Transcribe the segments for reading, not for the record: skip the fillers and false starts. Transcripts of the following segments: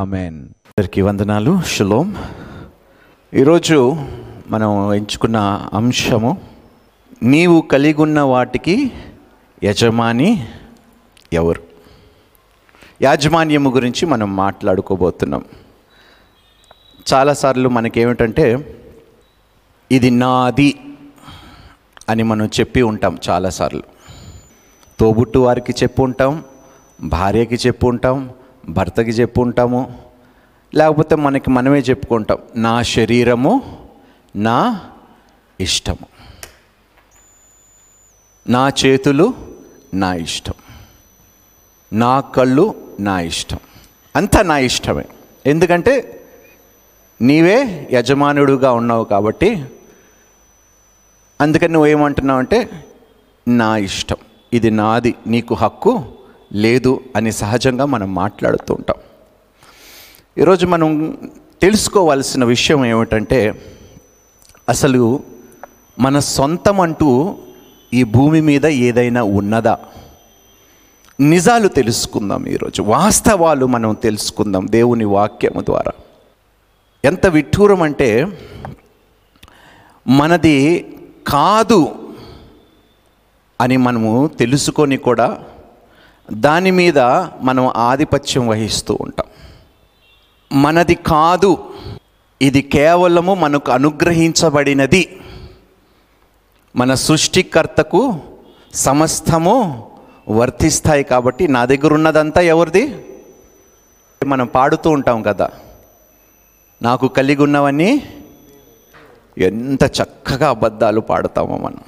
Amen. అందరికీ వందనాలు. Shalom. ఈరోజు మనం ఎంచుకున్న అంశము, నీవు కలిగి ఉన్న వాటికి యజమాని ఎవరు? యాజమాన్యము గురించి మనం మాట్లాడుకోబోతున్నాం. చాలాసార్లు మనకేమిటంటే ఇది నాది అని మనం చెప్పి ఉంటాం. చాలాసార్లు తోబుట్టు వారికి చెప్పు ఉంటాం, భార్యకి చెప్పు ఉంటాం, భర్తకి చెప్పు ఉంటాము, లేకపోతే మనకి మనమే చెప్పుకుంటాం, నా శరీరము, నా ఇష్టము, నా చేతులు నా ఇష్టం, నా కళ్ళు నా ఇష్టం, అంతా నా ఇష్టమే. ఎందుకంటే నీవే యజమానుడుగా ఉన్నావు కాబట్టి. అందుకని నువ్వు ఏమంటున్నావు అంటే నా ఇష్టం, ఇది నాది, నీకు హక్కు లేదు అని సహజంగా మనం మాట్లాడుతూ ఉంటాం. ఈరోజు మనం తెలుసుకోవాల్సిన విషయం ఏమిటంటే, అసలు మన సొంతం అంటూ ఈ భూమి మీద ఏదైనా ఉన్నదా? నిజాలు తెలుసుకుందాం ఈరోజు, వాస్తవాలు మనం తెలుసుకుందాం దేవుని వాక్యము ద్వారా. ఎంత విడ్డూరం అంటే, మనది కాదు అని మనము తెలుసుకొని కూడా దాని మీద మనం ఆధిపత్యం వహిస్తూ ఉంటాం. మనది కాదు, ఇది కేవలము మనకు అనుగ్రహించబడినది, మన సృష్టికర్తకు సమస్తము వర్తిస్తాయి కాబట్టి నా దగ్గర ఉన్నదంతా ఎవరిది? మనం పాడుతూ ఉంటాం కదా, నాకు కలిగి ఉన్నవన్నీ. ఎంత చక్కగా అబద్ధాలు పాడుతామో మనం.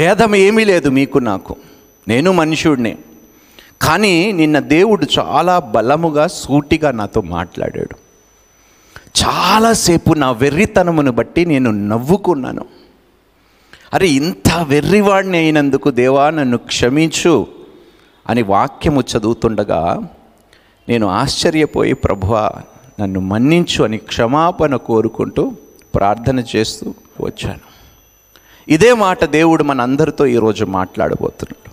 భేదం ఏమీ లేదు మీకు నాకు, నేను మనుషుడిని. కానీ నిన్న దేవుడు చాలా బలముగా సూటిగా నాతో మాట్లాడాడు. చాలాసేపు నా వెర్రితనమును బట్టి నేను నవ్వుకున్నాను. అరే, ఇంత వెర్రివాడిని అయినందుకు దేవా నన్ను క్షమించు అని వాక్యము చదువుతుండగా నేను ఆశ్చర్యపోయి, ప్రభువా నన్ను మన్నించు అని క్షమాపణ కోరుకుంటూ ప్రార్థన చేస్తూ వచ్చాను. ఇదే మాట దేవుడు మనందరితో ఈరోజు మాట్లాడబోతున్నాడు.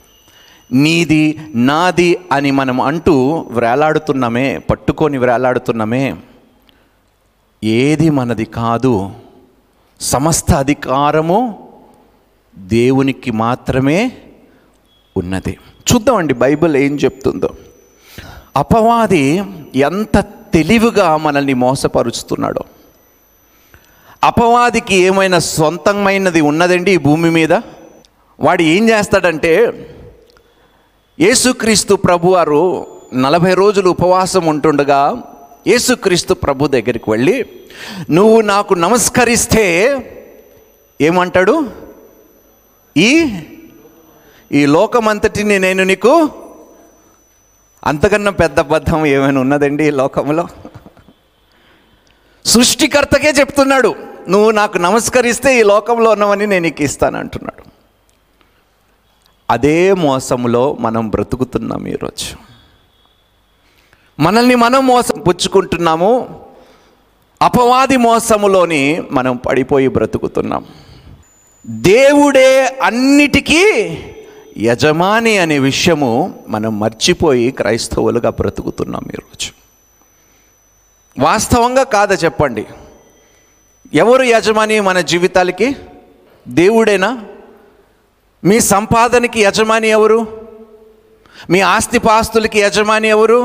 నీది నాది అని మనం అంటూ వేలాడుతున్నామే, పట్టుకొని వేలాడుతున్నామే. ఏది మనది కాదు, సమస్త అధికారము దేవునికి మాత్రమే ఉన్నది. చూద్దామండి బైబిల్ ఏం చెప్తుందో. అపవాది ఎంత తెలివిగా మనల్ని మోసపరుస్తున్నాడో. అపవాదికి ఏమైనా సొంతమైనది ఉన్నదండి ఈ భూమి మీద? వాడు ఏం చేస్తాడంటే, యేసుక్రీస్తు ప్రభువారు 40 రోజులు ఉపవాసం ఉంటుండగా యేసుక్రీస్తు ప్రభు దగ్గరికి వెళ్ళి, నువ్వు నాకు నమస్కరిస్తే ఏమంటాడు? ఈ లోకమంతటిని నేను నీకు. అంతకన్నా పెద్ద అబద్ధం ఏమైనా ఉన్నదండి ఈ లోకంలో? సృష్టికర్తకే చెప్తున్నాడు, నువ్వు నాకు నమస్కరిస్తే ఈ లోకంలో ఉన్నవని నేను నీకు ఇస్తానంటున్నాడు. అదే మోసంలో మనం బ్రతుకుతున్నాం ఈరోజు. మనల్ని మనం మోసం పుచ్చుకుంటున్నాము. అపవాది మోసములోని మనం పడిపోయి బ్రతుకుతున్నాం. దేవుడే అన్నిటికీ యజమాని అనే విషయము మనం మర్చిపోయి క్రైస్తవులుగా బ్రతుకుతున్నాం ఈరోజు. వాస్తవంగా కాదా చెప్పండి? ఎవరు యజమాని మన జీవితాలకి? దేవుడేనా? మీ సంపాదనకి యజమాని ఎవరు? మీ ఆస్తిపాస్తులకి యజమాని ఎవరు?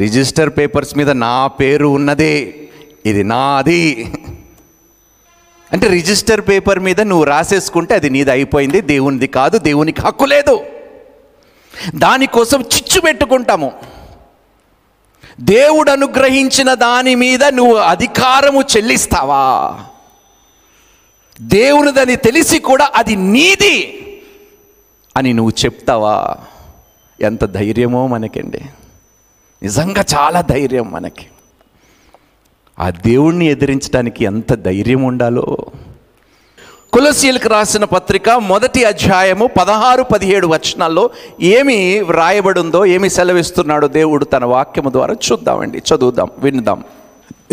రిజిస్టర్ పేపర్స్ మీద నా పేరు ఉన్నదే, ఇది నాది అంటే రిజిస్టర్ పేపర్ మీద నువ్వు రాసేసుకుంటే అది నీది అయిపోయింది, దేవునిది కాదు, దేవునికి హక్కు లేదు. దానికోసం చిచ్చు పెట్టుకుంటాము. దేవుడు అనుగ్రహించిన దాని మీద నువ్వు అధికారము చెల్లిస్తావా? దేవునిదని తెలిసి కూడా అది నీది అని నువ్వు చెప్తావా? ఎంత ధైర్యమో మనకండి, నిజంగా చాలా ధైర్యం మనకి. ఆ దేవుణ్ణి ఎదిరించడానికి ఎంత ధైర్యం ఉండాలో. కొలొస్సీయులకు రాసిన పత్రిక 1 అధ్యాయము 16-17 వచనాల్లో ఏమి వ్రాయబడిందో, ఏమి సెలవిస్తున్నాడో దేవుడు తన వాక్యము ద్వారా చూద్దామండి. చదువుదాం, విందాం.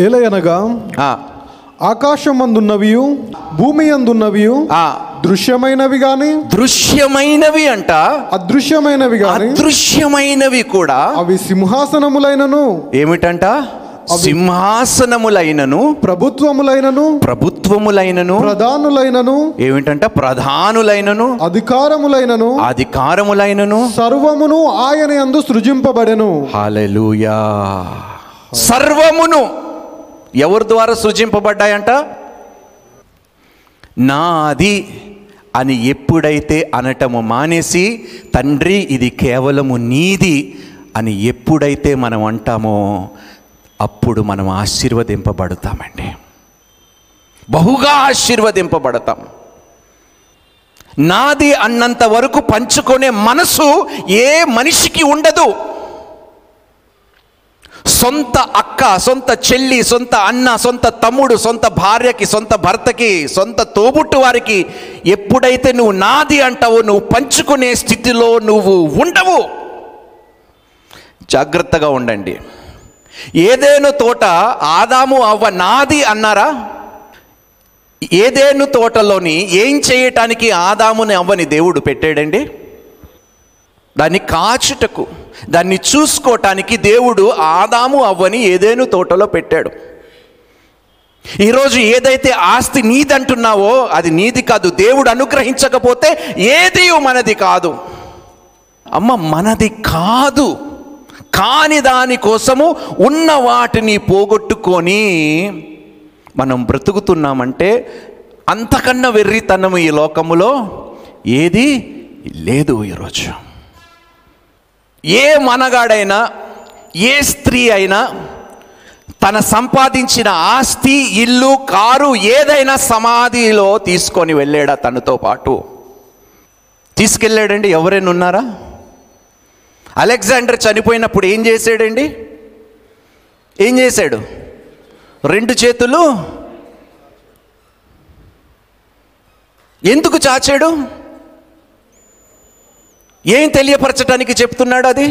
ఎలయనగా ఆకాశమందున్నవి, భూమి అందున్నవి, దృశ్యమైనవి గాని దృశ్యమైనవి అంట, అదృశ్యమైనవి గాని అదృశ్యమైనవి కూడా, అవి సింహాసనములైనను ఏమిటంట, సింహాసనములైనను ప్రభుత్వములైనను ప్రభుత్వములైనను, ప్రధానులైనను ఏమిటంట, ప్రధానులైనను అధికారములైనను అధికారములైనను, సర్వమును ఆయనయందు సృజింపబడెను. హల్లెలూయా. సర్వమును ఎవరి ద్వారా సృజింపబడ్డాయంట? నాది అని ఎప్పుడైతే అనటము మానేసి, తండ్రి ఇది కేవలము నీది అని ఎప్పుడైతే మనం అంటామో అప్పుడు మనం ఆశీర్వదింపబడతామండి, బహుగా ఆశీర్వదింపబడతాం. నాది అన్నంత వరకు పంచుకునే మనసు ఏ మనిషికి ఉండదు. సొంత అక్క, సొంత చెల్లి, సొంత అన్న, సొంత తమ్ముడు, సొంత భార్యకి, సొంత భర్తకి, సొంత తోబుట్టు వారికి ఎప్పుడైతే నువ్వు నాది అంటావో నువ్వు పంచుకునే స్థితిలో నువ్వు ఉండవు. జాగ్రత్తగా ఉండండి. ఏదేను తోట ఆదాము అవ్వ నాది అన్నారా? ఏదేను తోటలోని ఏం చేయటానికి ఆదాముని అవ్వని దేవుడు పెట్టాడండి? దాన్ని కాచుటకు, దాన్ని చూసుకోవటానికి దేవుడు ఆదాము అవ్వని ఏదేను తోటలో పెట్టాడు. ఈరోజు ఏదైతే ఆస్తి నీదంటున్నావో అది నీది కాదు. దేవుడు అనుగ్రహించకపోతే ఏది మనది కాదు అమ్మ, మనది కాదు. కాని దానికోసము ఉన్న వాటిని పోగొట్టుకొని మనం బ్రతుకుతున్నామంటే అంతకన్నా వెర్రితనం ఈ లోకములో ఏది లేదు. ఈరోజు ఏ మనగాడైనా, ఏ స్త్రీ అయినా తన సంపాదించిన ఆస్తి, ఇల్లు, కారు ఏదైనా సమాధిలో తీసుకొని వెళ్ళాడా? తనతో పాటు తీసుకెళ్ళాడండి ఎవరైనా ఉన్నారా? అలెగ్జాండర్ చనిపోయినప్పుడు ఏం చేశాడండి? ఏం చేశాడు? 2 చేతులు ఎందుకు చాచాడు? ఏం తెలియపరచడానికి చెప్తున్నాడు? అది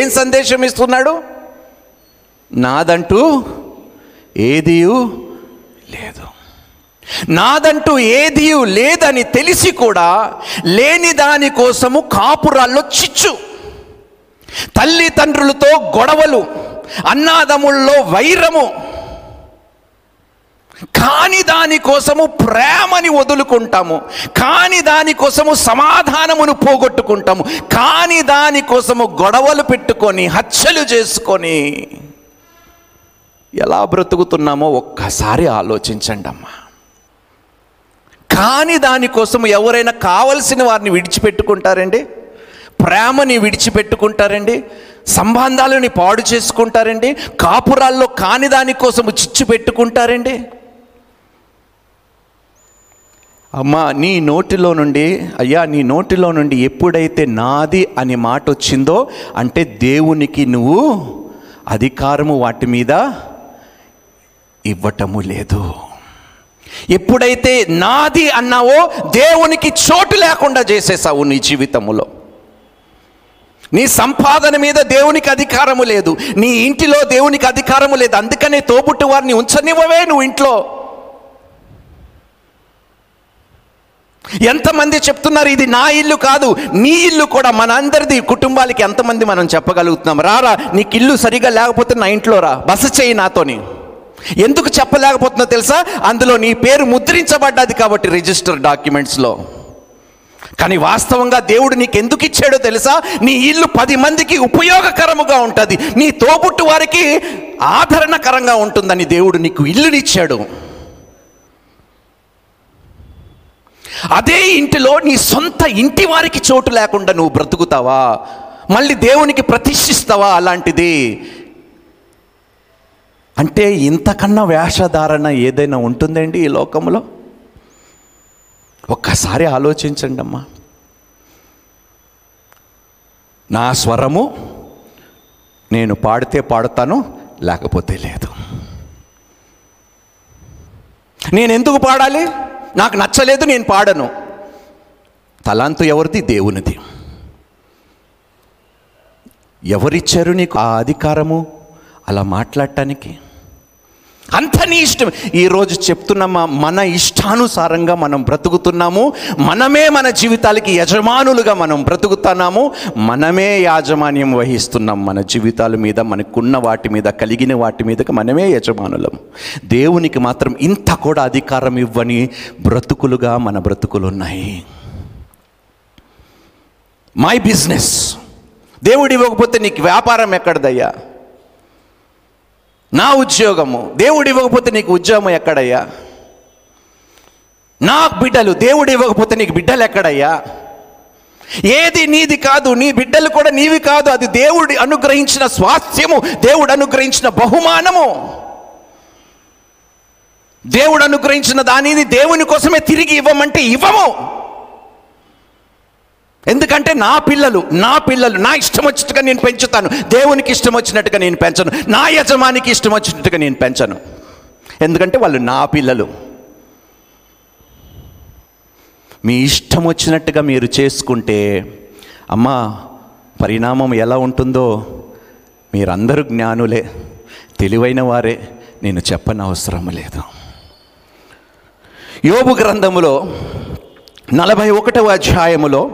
ఏం సందేశం ఇస్తున్నాడు? నాదంటూ ఏదీ లేదు, నాదంటూ ఏదీ లేదని తెలిసి కూడా లేని దానికోసము కాపురాల్లో చిచ్చు, తల్లిదండ్రులతో గొడవలు, అన్నాదముల్లో వైరము, కాని దానికోసము ప్రేమని వదులుకుంటాము, కాని దానికోసము సమాధానమును పోగొట్టుకుంటాము, కాని దానికోసము గొడవలు పెట్టుకొని హత్యలు చేసుకొని ఎలా బ్రతుకుతున్నామో ఒక్కసారి ఆలోచించండి అమ్మా. కాని దానికోసం ఎవరైనా కావలసిన వారిని విడిచిపెట్టుకుంటారండి, ప్రేమని విడిచిపెట్టుకుంటారండి, సంబంధాలని పాడు చేసుకుంటారండి, కాపురాల్లో కాని దానికోసము చిచ్చు పెట్టుకుంటారండి. అమ్మా, నీ నోటిలో నుండి, అయ్యా నీ నోటిలో నుండి ఎప్పుడైతే నాది అనే మాట వచ్చిందో అంటే దేవునికి నువ్వు అధికారము వాటి మీద ఇవ్వటము లేదు. ఎప్పుడైతే నాది అన్నావో దేవునికి చోటు లేకుండా చేసేసావు. నీ జీవితంలో నీ సంపాదన మీద దేవునికి అధికారము లేదు, నీ ఇంటిలో దేవునికి అధికారము లేదు. అందుకనే తోబుట్టు వారిని ఉంచనివ్వవే నువ్వు ఇంట్లో. ఎంతమంది చెప్తున్నారు ఇది నా ఇల్లు కాదు, నీ ఇల్లు కూడా. మనందరిది కుటుంబాలకి ఎంతమంది మనం చెప్పగలుగుతున్నాం, రారా నీకు ఇల్లు సరిగా లేకపోతే నా ఇంట్లో రా, బస చేయి నాతోని. ఎందుకు చెప్పలేకపోతున్నా తెలుసా? అందులో నీ పేరు ముద్రించబడ్డది కాబట్టి రిజిస్టర్ డాక్యుమెంట్స్లో. కానీ వాస్తవంగా దేవుడు నీకు ఎందుకు ఇచ్చాడో తెలుసా? నీ ఇల్లు 10 మందికి ఉపయోగకరముగా ఉంటుంది, నీ తోబుట్టు వారికి ఆదరణకరంగా ఉంటుందని దేవుడు నీకు ఇల్లునిచ్చాడు. అదే ఇంటిలో నీ సొంత ఇంటి వారికి చోటు లేకుండా నువ్వు బ్రతుకుతావా? మళ్ళీ దేవునికి ప్రతిష్ఠిస్తావా అలాంటిది? అంటే ఇంతకన్నా వేషధారణ ఏదైనా ఉంటుందండి ఈ లోకంలో? ఒక్కసారి ఆలోచించండి అమ్మా. నా స్వరము నేను పాడితే పాడతాను, లేకపోతే లేదు. నేను ఎందుకు పాడాలి? నాకు నచ్చలేదు, నేను పాడను. తలాంతు ఎవరిది? దేవునిది. ఎవరిచ్చారు నీకు ఆ అధికారము అలా మాట్లాడటానికి? అంత నీ ఇష్టం. ఈరోజు చెప్తున్నమా, మన ఇష్టానుసారంగా మనం బ్రతుకుతున్నాము. మనమే మన జీవితాలకి యజమానులుగా మనం బ్రతుకుతున్నాము. మనమే యాజమాన్యం వహిస్తున్నాం. మన జీవితాల మీద, మనకున్న వాటి మీద, కలిగిన వాటి మీద మనమే యజమానులం. దేవునికి మాత్రం ఇంత కూడా అధికారం ఇవ్వని బ్రతుకులుగా మన బ్రతుకులు ఉన్నాయి. My business. దేవుడు ఇవ్వకపోతే నీకు వ్యాపారం ఎక్కడదయ్యా? నా ఉద్యోగము దేవుడు ఇవ్వకపోతే నీకు ఉద్యోగం ఎక్కడయ్యా? నా బిడ్డలు దేవుడు ఇవ్వకపోతే నీకు బిడ్డలు ఎక్కడయ్యా? ఏది నీది కాదు, నీ బిడ్డలు కూడా నీవి కాదు. అది దేవుడు అనుగ్రహించిన స్వాస్థ్యము, దేవుడు అనుగ్రహించిన బహుమానము, దేవుడు అనుగ్రహించిన దానిని దేవుని కోసమే తిరిగి ఇవ్వమంటే ఇవ్వము. ఎందుకంటే నా పిల్లలు నా ఇష్టం వచ్చినట్టుగా నేను పెంచుతాను, దేవునికి ఇష్టం వచ్చినట్టుగా నేను పెంచను, నా యజమానికి ఇష్టం వచ్చినట్టుగా నేను పెంచను. ఎందుకంటే వాళ్ళు నా పిల్లలు. మీ ఇష్టం వచ్చినట్టుగా మీరు చేసుకుంటే అమ్మ పరిణామం ఎలా ఉంటుందో మీరందరూ జ్ఞానులే, తెలివైన వారే, నేను చెప్పనవసరం లేదు. యోబు గ్రంథములో 41వ అధ్యాయములో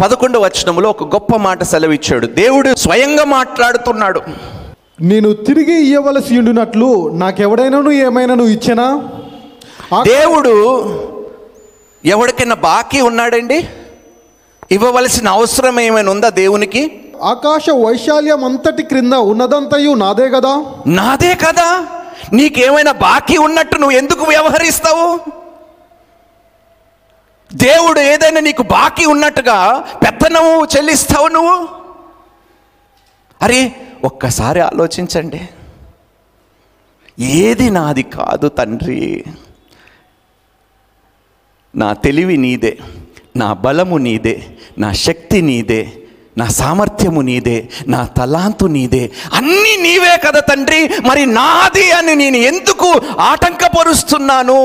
11వ వచనములో ఒక గొప్ప మాట సెలవిచ్చాడు. దేవుడు స్వయంగా మాట్లాడుతున్నాడు. నేను తిరిగి ఇవ్వవలసి ఉండినట్లు నాకెవడైనాను ఏమైనాను ఇచ్చానా? దేవుడు ఎవరికైనా బాకీ ఉన్నాడండి? ఇవ్వవలసిన అవసరం ఏమైనా ఉందా దేవునికి? ఆకాశ వైశాల్యం అంతటి క్రింద ఉన్నదంతయు నాదే కదా. నాదే కదా. నీకేమైనా బాకీ ఉన్నట్టు నువ్వు ఎందుకు వ్యవహరిస్తావు? దేవుడు ఏదైనా నీకు బాకీ ఉన్నట్టుగా పెత్తనము చెల్లిస్తావు నువ్వు? అరే ఒక్కసారి ఆలోచించండి. ఏది నాది కాదు తండ్రి, నా తెలివి నీదే, నా బలము నీదే, నా శక్తి నీదే, నా సామర్థ్యము నీదే, నా తలాంతు నీదే, అన్నీ నీవే కదా తండ్రి, మరి నాది అని నేను ఎందుకు ఆటంకపరుస్తున్నాను?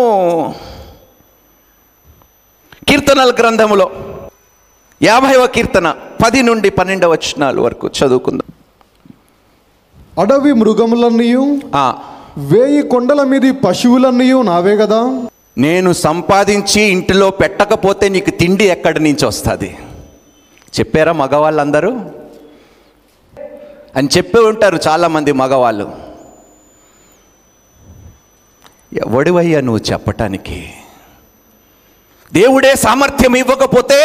కీర్తనల గ్రంథములో 50వ కీర్తన 10 నుండి 12 వచనాల వరకు చదువుకుందాం. అడవి మృగములన్నయు 1000 కొండల మీద పశువులన్నయు నావే కదా. నేను సంపాదించి ఇంటిలో పెట్టకపోతే నీకు తిండి ఎక్కడి నుంచి వస్తుంది? చెప్పారా మగవాళ్ళందరూ? అని చెప్పే ఉంటారు చాలామంది మగవాళ్ళు. ఎవడివయ్యా నువ్వు చెప్పటానికి? దేవుడే సామర్థ్యం ఇవ్వకపోతే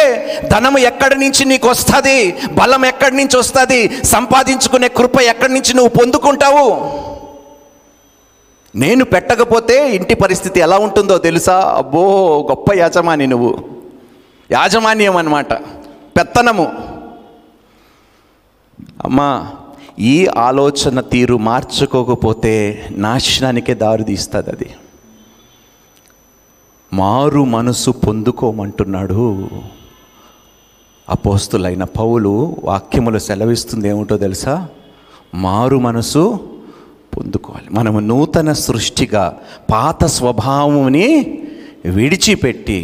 ధనం ఎక్కడి నుంచి నీకు వస్తుంది? బలం ఎక్కడి నుంచి వస్తుంది? సంపాదించుకునే కృప ఎక్కడి నుంచి నువ్వు పొందుకుంటావు? నేను పెట్టకపోతే ఇంటి పరిస్థితి ఎలా ఉంటుందో తెలుసా? అబ్బో గొప్ప యాజమాని నువ్వు. యాజమాన్యం అన్నమాట, పెత్తనము. అమ్మా ఈ ఆలోచన తీరు మార్చుకోకపోతే నాశనానికే దారి తీస్తుంది. అది మారు మనసు పొందుకోమంటున్నాడు అపోస్తులైన పౌలు. వాక్యములు సెలవిస్తుంది ఏమిటో తెలుసా? మారు మనసు పొందుకోవాలి. మనము నూతన సృష్టిగా పాత స్వభావముని విడిచిపెట్టి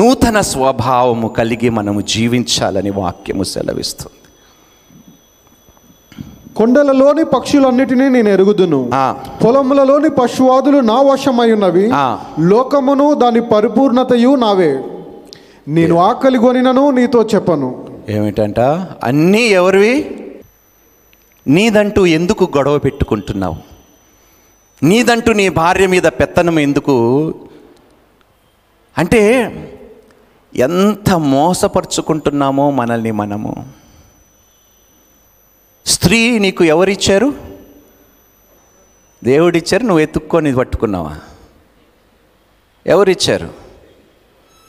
నూతన స్వభావము కలిగి మనము జీవించాలని వాక్యము సెలవిస్తుంది. కొండలలోని పక్షులన్నిటినీ నేను ఎరుగుదును, పొలములలోని పశువాదులు నా వశమై ఉన్నవి, లోకమును దాని పరిపూర్ణతయు నావే. నేను ఆకలి గొనినను నీతో చెప్పను. ఏమిటంట? అన్నీ ఎవరివి? నీదంటూ ఎందుకు గొడవ పెట్టుకుంటున్నావు? నీదంటూ నీ భార్య మీద పెత్తనం ఎందుకు? అంటే ఎంత మోసపరుచుకుంటున్నామో మనల్ని మనము. స్త్రీ నీకు ఎవరిచ్చారు? దేవుడిచ్చారు, నువ్వు ఎత్తుక్కొని పట్టుకున్నావా? ఎవరిచ్చారు?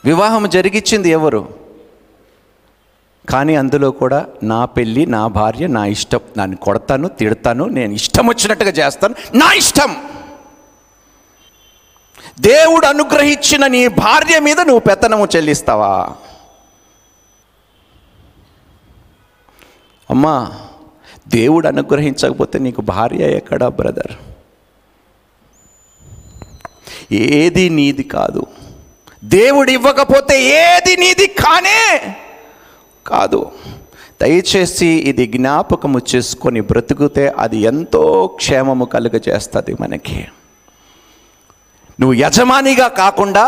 వివాహం జరిగిచ్చింది ఎవరు? కానీ అందులో కూడా నా పెళ్ళి, నా భార్య, నా ఇష్టం, నన్ను కొడతాను, తిడతాను, నేను ఇష్టం వచ్చినట్టుగా చేస్తాను, నా ఇష్టం. దేవుడు అనుగ్రహించిన నీ భార్య మీద నువ్వు పెత్తనము చెల్లిస్తావా? అమ్మా, దేవుడు అనుగ్రహించకపోతే నీకు భార్య ఎక్కడా బ్రదర్? ఏది నీది కాదు. దేవుడు ఇవ్వకపోతే ఏది నీది కానే కాదు. దయచేసి ఇది జ్ఞాపకము చేసుకొని బ్రతుకుతే అది ఎంతో క్షేమము కలుగజేస్తుంది మనకి. నువ్వు యజమానిగా కాకుండా,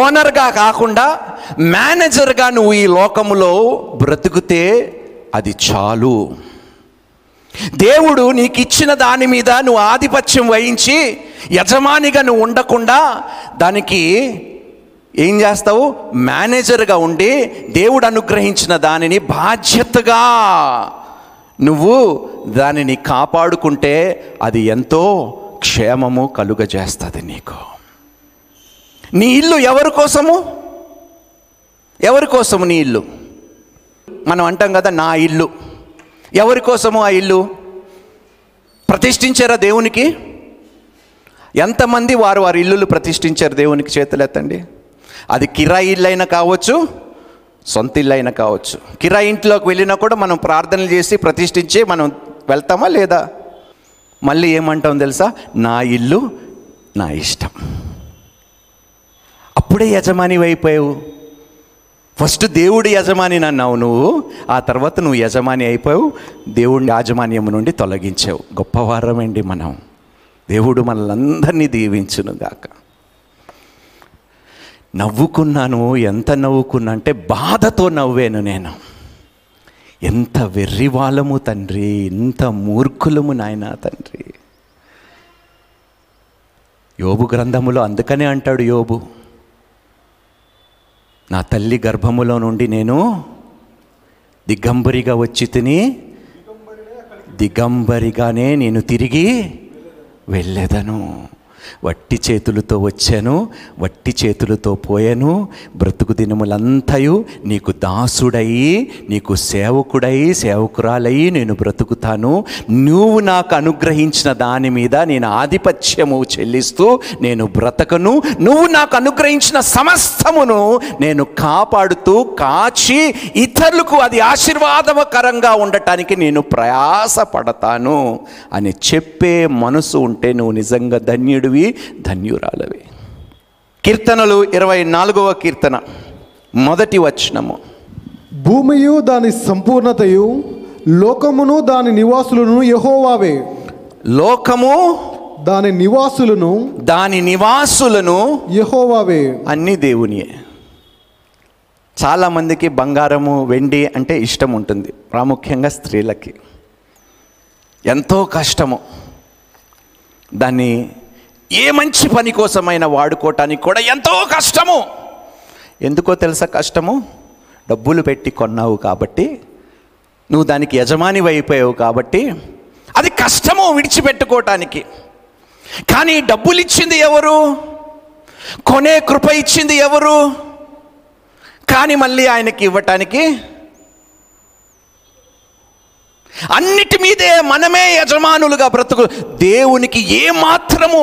ఓనర్గా కాకుండా, మేనేజర్గా నువ్వు ఈ లోకములో బ్రతుకుతే అది చాలు. దేవుడు నీకు ఇచ్చిన దాని మీద నువ్వు ఆధిపత్యం వహించి యజమానిగా నువ్వు ఉండకుండా దానికి ఏం చేస్తావు? మేనేజర్గా ఉండి దేవుడు అనుగ్రహించిన దానిని బాధ్యతగా నువ్వు దానిని కాపాడుకుంటే అది ఎంతో క్షేమము కలుగజేస్తుంది నీకు. నీ ఇల్లు ఎవరి కోసము? ఎవరి కోసము నీ ఇల్లు? మనం అంటాం కదా నా ఇల్లు. ఎవరి కోసము ఆ ఇల్లు? ప్రతిష్ఠించారా దేవునికి? ఎంతమంది వారు వారి ఇల్లులు ప్రతిష్ఠించారు దేవునికి? చేతులెత్తండి. అది కిరాయి ఇల్లు అయినా కావచ్చు, సొంత ఇల్లు అయినా కావచ్చు. కిరాయి ఇంట్లోకి వెళ్ళినా కూడా మనం ప్రార్థనలు చేసి ప్రతిష్ఠించి మనం వెళ్తామా? లేదా? మళ్ళీ ఏమంటాం తెలుసా? నా ఇల్లు నా ఇష్టం. అప్పుడే యజమాని అయిపోయావు. ఫస్ట్ దేవుడు యజమాని అన్నావు నువ్వు, ఆ తర్వాత నువ్వు యజమాని అయిపోయావు, దేవుడి యాజమాన్యం నుండి తొలగించావు. గొప్పవారమండి మనం. దేవుడు మనల్నందరినీ దీవించునుగాక. నవ్వుకున్నాను, ఎంత నవ్వుకున్నా అంటే బాధతో నవ్వాను నేను. ఎంత వెర్రివాళ్ళము తండ్రి, ఎంత మూర్ఖులము నాయనా తండ్రి. యోబు గ్రంథములో అందుకనే అంటాడు యోబు, నా తల్లి గర్భములో నుండి నేను దిగంబరిగా వచ్చి తిని దిగంబరిగానే నేను తిరిగి వెళ్ళేదను. వట్టి చేతులతో వచ్చాను, వట్టి చేతులతో పోయాను. బ్రతుకు దినములంతయు నీకు దాసుడయి, నీకు సేవకుడయి, సేవకురాలయ్యి నేను బ్రతుకుతాను. నువ్వు నాకు అనుగ్రహించిన దాని మీద నేను ఆధిపత్యము చెల్లిస్తూ నేను బ్రతకను. నువ్వు నాకు అనుగ్రహించిన సమస్తమును నేను కాపాడుతూ, కాచి, ఇతరులకు అది ఆశీర్వాదకరంగా ఉండటానికి నేను ప్రయాసపడతాను అని చెప్పే మనసు ఉంటే నువ్వు నిజంగా ధన్యుడివి, ధన్యురాలవే. కీర్తనలు 24వ కీర్తన మొదటి వచనము. భూమియు దాని సంపూర్ణతయు, లోకమును దాని నివాసులను యెహోవావే. లోకము దాని నివాసులను, దాని నివాసులను యెహోవావే. అన్ని దేవునియే. చాలా మందికి బంగారము, వెండి అంటే ఇష్టం ఉంటుంది, ప్రాముఖ్యంగా స్త్రీలకి. ఎంతో కష్టము దాన్ని ఏ మంచి పని కోసమైనా వాడుకోవటానికి కూడా ఎంతో కష్టము. ఎందుకో తెలుసా కష్టము? డబ్బులు పెట్టి కొన్నావు కాబట్టి, నువ్వు దానికి యజమాని అయిపోయావు కాబట్టి అది కష్టము విడిచిపెట్టుకోవటానికి. కానీ డబ్బులు ఇచ్చింది ఎవరు? కొనే కృప ఇచ్చింది ఎవరు? కానీ మళ్ళీ ఆయనకి ఇవ్వటానికి అన్నిటి మీదే మనమే యజమానులుగా బ్రతుకు. దేవునికి ఏమాత్రము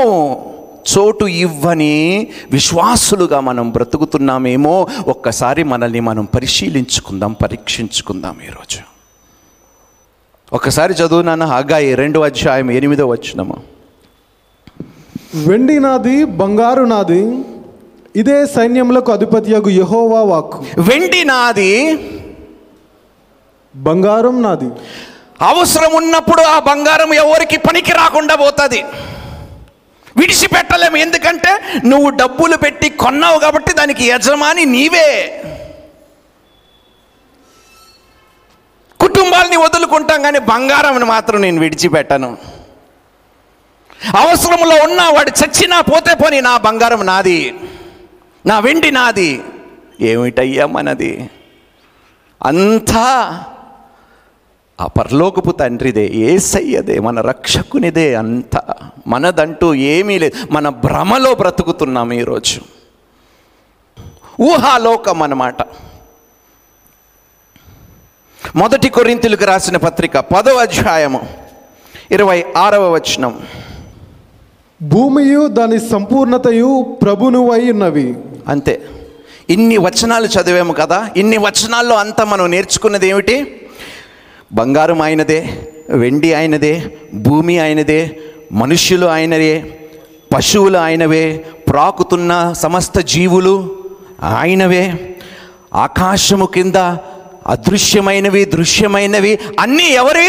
చోటు ఇవ్వని విశ్వాసులుగా మనం బ్రతుకుతున్నామేమో ఒక్కసారి మనల్ని మనం పరిశీలించుకుందాం, పరీక్షించుకుందాం ఈరోజు. ఒక్కసారి చదువు నాన్న. హగ్గయి 2:8 వెండి నాది, బంగారు నాది, ఇదే సైన్యములకు అధిపతియగు యెహోవా వాక్కు. వెండి నాది, బంగారం నాది. అవసరం ఉన్నప్పుడు ఆ బంగారం ఎవరికి పనికి రాకుండా పోతుంది, విడిచిపెట్టలేము. ఎందుకంటే నువ్వు డబ్బులు పెట్టి కొన్నావు కాబట్టి దానికి యజమాని నీవే. కుటుంబాలని వదులుకుంటాం కానీ బంగారం మాత్రం నేను విడిచిపెట్టను. అవసరంలో ఉన్న వాడు చచ్చినా పోతే పోని, నా బంగారం నాది, నా వెండి నాది, ఏమిటయ్యా మనది? అంతా ఆ పరలోకపు తండ్రిదే, యేసయ్యదే, మన రక్షకునిదే, అంతా మనదంటూ ఏమీ లేదు. మన భ్రమలో బ్రతుకుతున్నాం ఈరోజు, ఊహాలోకం అన్నమాట. మొదటి కొరింథీయులకు రాసిన పత్రిక 10వ అధ్యాయము 26వ వచనం, భూమియు దాని సంపూర్ణతయు ప్రభునువై ఉన్నవి. అంతే. ఇన్ని వచనాలు చదివాము కదా, ఇన్ని వచనాల్లో అంతా మనం నేర్చుకున్నది ఏమిటి? బంగారం ఆయనదే, వెండి ఆయనదే, భూమి ఆయనదే, మనుష్యులు ఆయనదే, పశువులు ఆయనవే, ప్రాకుతున్న సమస్త జీవులు ఆయనవే, ఆకాశము కింద అదృశ్యమైనవి దృశ్యమైనవి అన్నీ ఎవరే?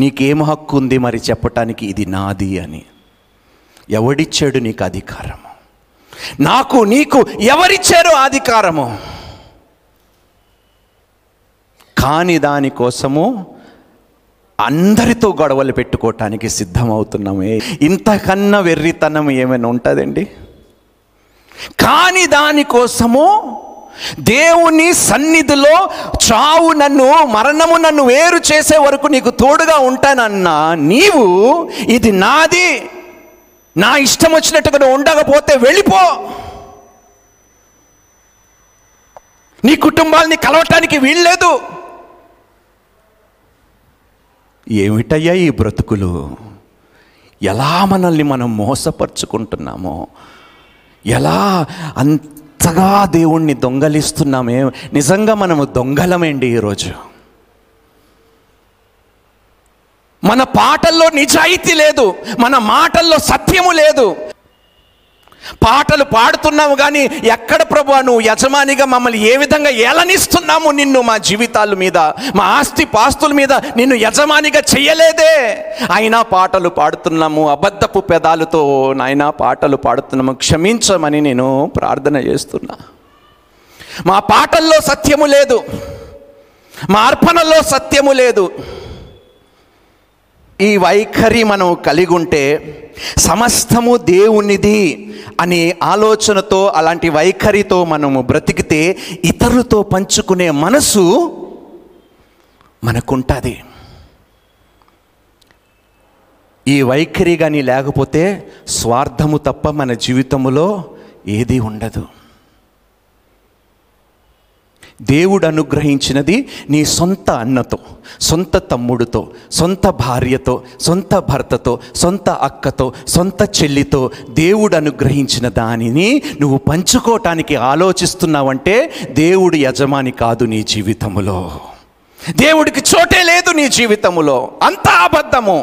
నీకేం హక్కు ఉంది మరి చెప్పటానికి ఇది నాది అని? ఎవడిచ్చాడు నీకు అధికారము? నాకు నీకు ఎవరిచ్చారు అధికారము? కాని దానికోసము అందరితో గొడవలు పెట్టుకోవటానికి సిద్ధమవుతున్నామే. ఇంతకన్నా వెర్రితనం ఏమైనా ఉంటుందండి? కాని దానికోసము దేవుని సన్నిధిలో చావు నన్ను, మరణము నన్ను వేరు చేసే వరకు నీకు తోడుగా ఉంటానన్నా నీవు ఇది నాది, నా ఇష్టం వచ్చినట్టుగా నువ్వు ఉండకపోతే వెళ్ళిపో, నీ కుటుంబాలని కలవటానికి వీల్లేదు. ఏమిటయ్యా ఈ బ్రతుకులు? ఎలా మనల్ని మనం మోసపరుచుకుంటున్నామో, ఎలా అంతగా దేవుణ్ణి దొంగలిస్తున్నామే. నిజంగా మనము దొంగలమేండి ఈరోజు. మన పాటల్లో నిజాయితీ లేదు, మన మాటల్లో సత్యము లేదు. పాటలు పాడుతున్నాము కానీ ఎక్కడ ప్రభువా నువ్వు యజమానిగా మమ్మల్ని ఏ విధంగా ఏలనిస్తున్నాము? నిన్ను మా జీవితాల మీద, మా ఆస్తి పాస్తుల మీద నిన్ను యజమానిగా చెయ్యలేదే. అయినా పాటలు పాడుతున్నాము, అబద్ధపు పెదాలతో నాయనా పాటలు పాడుతున్నాము, క్షమించమని నేను ప్రార్థన చేస్తున్నా. మా పాటల్లో సత్యము లేదు, మా అర్పణలో సత్యము లేదు. ఈ వైఖరి మనం కలిగి ఉంటే సమస్తము దేవునిది అనే ఆలోచనతో, అలాంటి వైఖరితో మనము బ్రతికితే ఇతరులతో పంచుకునే మనసు మనకుంటుంది. ఈ వైఖరి కానీ లేకపోతే స్వార్థము తప్ప మన జీవితంలో ఏది ఉండదు. దేవుడు అనుగ్రహించినది నీ సొంత అన్నతో, సొంత తమ్ముడితో, సొంత భార్యతో, సొంత భర్తతో, సొంత అక్కతో, సొంత చెల్లితో దేవుడు అనుగ్రహించిన దానిని నువ్వు పంచుకోవటానికి ఆలోచిస్తున్నావంటే దేవుడు యజమాని కాదు నీ జీవితంలో. దేవుడికి చోటే లేదు నీ జీవితంలో. అంత అబద్ధము,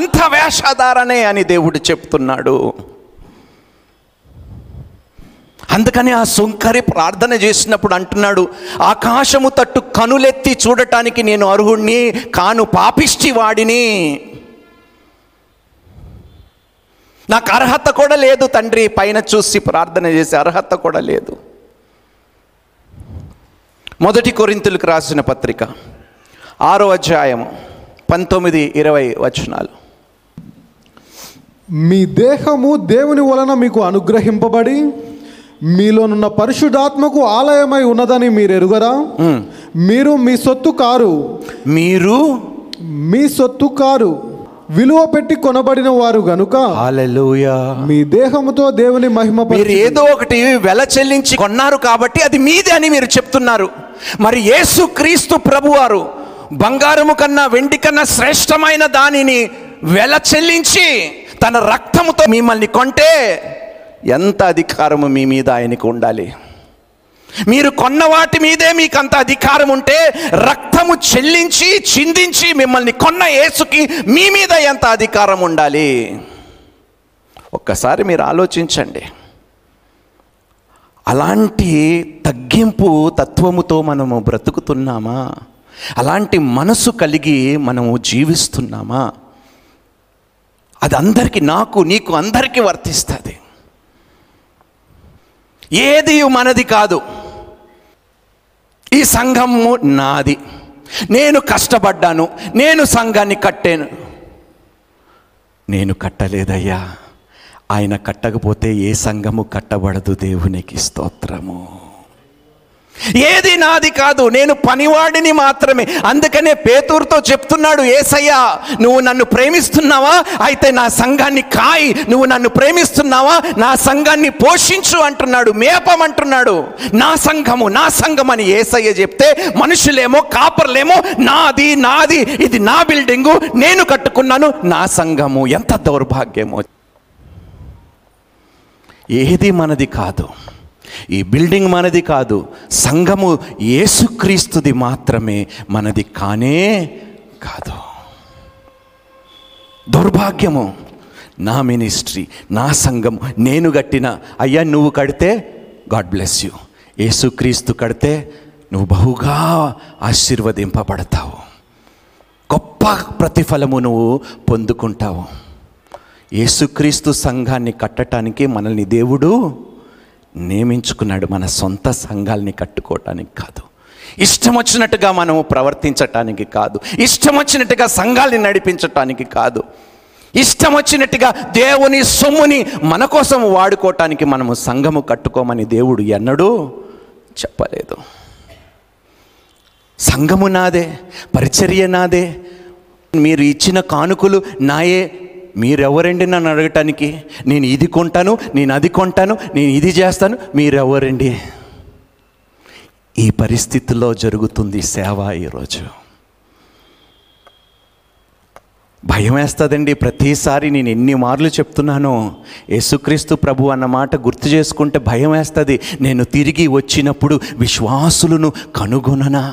అంత వేషధారణే అని దేవుడు చెప్తున్నాడు. అందుకని ఆ సుంకరి ప్రార్థన చేసినప్పుడు అంటున్నాడు, ఆకాశము తట్టు కనులెత్తి చూడటానికి నేను అర్హుణ్ణి కాను, పాపిష్టి వాడిని, నాకు అర్హత కూడా లేదు తండ్రి. పైన చూసి ప్రార్థన చేసే అర్హత కూడా లేదు. మొదటి కొరింథీయులకు రాసిన పత్రిక 6వ అధ్యాయము 19-20 వచనాలు, మీ దేహము దేవుని వలన మీకు అనుగ్రహింపబడి మీలోనున్న పరిశుద్ధాత్మకు ఆలయమై ఉన్నదని మీరు ఎరుగరా? మీరు మీ సొత్తు కారు, విలువ పెట్టి కొనబడిన వారు గనుక హల్లెలూయా, మీ దేహముతో దేవుని మహిమపరచు. మీరు ఏదో ఒకటి వెల చెల్లించి కొన్నారు కాబట్టి అది మీది అని మీరు చెప్తున్నారు. మరి యేసు క్రీస్తు ప్రభువారు బంగారము కన్నా వెండి కన్నా శ్రేష్టమైన దానిని వెల చెల్లించి తన రక్తముతో మిమ్మల్ని కొంటే ఎంత అధికారము మీ మీద ఆయనకు ఉండాలి! మీరు కొన్న వాటి మీదే మీకు అంత అధికారం ఉంటే రక్తము చెల్లించి చిందించి మిమ్మల్ని కొన్న యేసుకి మీ మీద ఎంత అధికారం ఉండాలి? ఒక్కసారి మీరు ఆలోచించండి. అలాంటి తగ్గింపు తత్వముతో మనము బ్రతుకుతున్నామా? అలాంటి మనసు కలిగి మనము జీవిస్తున్నామా? అది అందరికీ, నాకు నీకు అందరికీ వర్తిస్తుంది. ఏది మనది కాదు. ఈ సంఘము నాది, నేను కష్టపడ్డాను, నేను సంఘాన్ని కట్టాను. నేను కట్టలేదయ్యా, ఆయన కట్టకపోతే ఏ సంఘము కట్టబడదు. దేవునికి స్తోత్రము. ఏది నాది కాదు, నేను పనివాడిని మాత్రమే. అందుకనే పేతురుతో చెప్తున్నాడు, యేసయ్యా నువ్వు నన్ను ప్రేమిస్తున్నావా? అయితే నా సంఘాన్ని కాయి. నువ్వు నన్ను ప్రేమిస్తున్నావా? నా సంఘాన్ని పోషించు అంటున్నాడు, మేపమంటున్నాడు. నా సంఘము నా సంఘం అని యేసయ్య చెప్తే మనుషులేమో కాపర్లేమో నాది నాది, ఇది నా బిల్డింగు, నేను కట్టుకున్నాను నా సంఘము. ఎంత దౌర్భాగ్యమో. ఏది మనది కాదు, ఈ బిల్డింగ్ మనది కాదు, సంఘము యేసుక్రీస్తుది మాత్రమే, మనది కానే కాదు. దౌర్భాగ్యము. నా మినిస్ట్రీ, నా సంఘం నేను కట్టిన. అయ్యా నువ్వు కడితే గాడ్ బ్లెస్ యూ, యేసుక్రీస్తు కడితే నువ్వు బహుగా ఆశీర్వదింపబడతావు, గొప్ప ప్రతిఫలము నువ్వు పొందుకుంటావు. యేసుక్రీస్తు సంఘాన్ని కట్టడానికి మనల్ని దేవుడు నియమించుకున్నాడు, మన సొంత సంఘాలని కట్టుకోవటానికి కాదు, ఇష్టం వచ్చినట్టుగా మనము ప్రవర్తించటానికి కాదు, ఇష్టం వచ్చినట్టుగా సంఘాలని నడిపించటానికి కాదు, ఇష్టం వచ్చినట్టుగా దేవుని సొమ్ముని మన కోసం వాడుకోవటానికి మనము సంఘము కట్టుకోమని దేవుడు ఎన్నడూ చెప్పలేదు. సంఘము నాదే, పరిచర్య నాదే, మీరు ఇచ్చిన కానుకలు నాయే. మీరెవరండి నన్ను అడగటానికి? నేను ఇది కొంటాను, నేను అది కొంటాను, నేను ఇది చేస్తాను, మీరెవరండి? ఈ పరిస్థితుల్లో జరుగుతుంది సేవ. ఈరోజు భయం వేస్తుందండి. ప్రతిసారి నేను ఎన్ని మార్లు చెప్తున్నానో, యేసుక్రీస్తు ప్రభు అన్నమాట గుర్తు చేసుకుంటే భయం వేస్తుంది. నేను తిరిగి వచ్చినప్పుడు విశ్వాసులను కనుగొననా?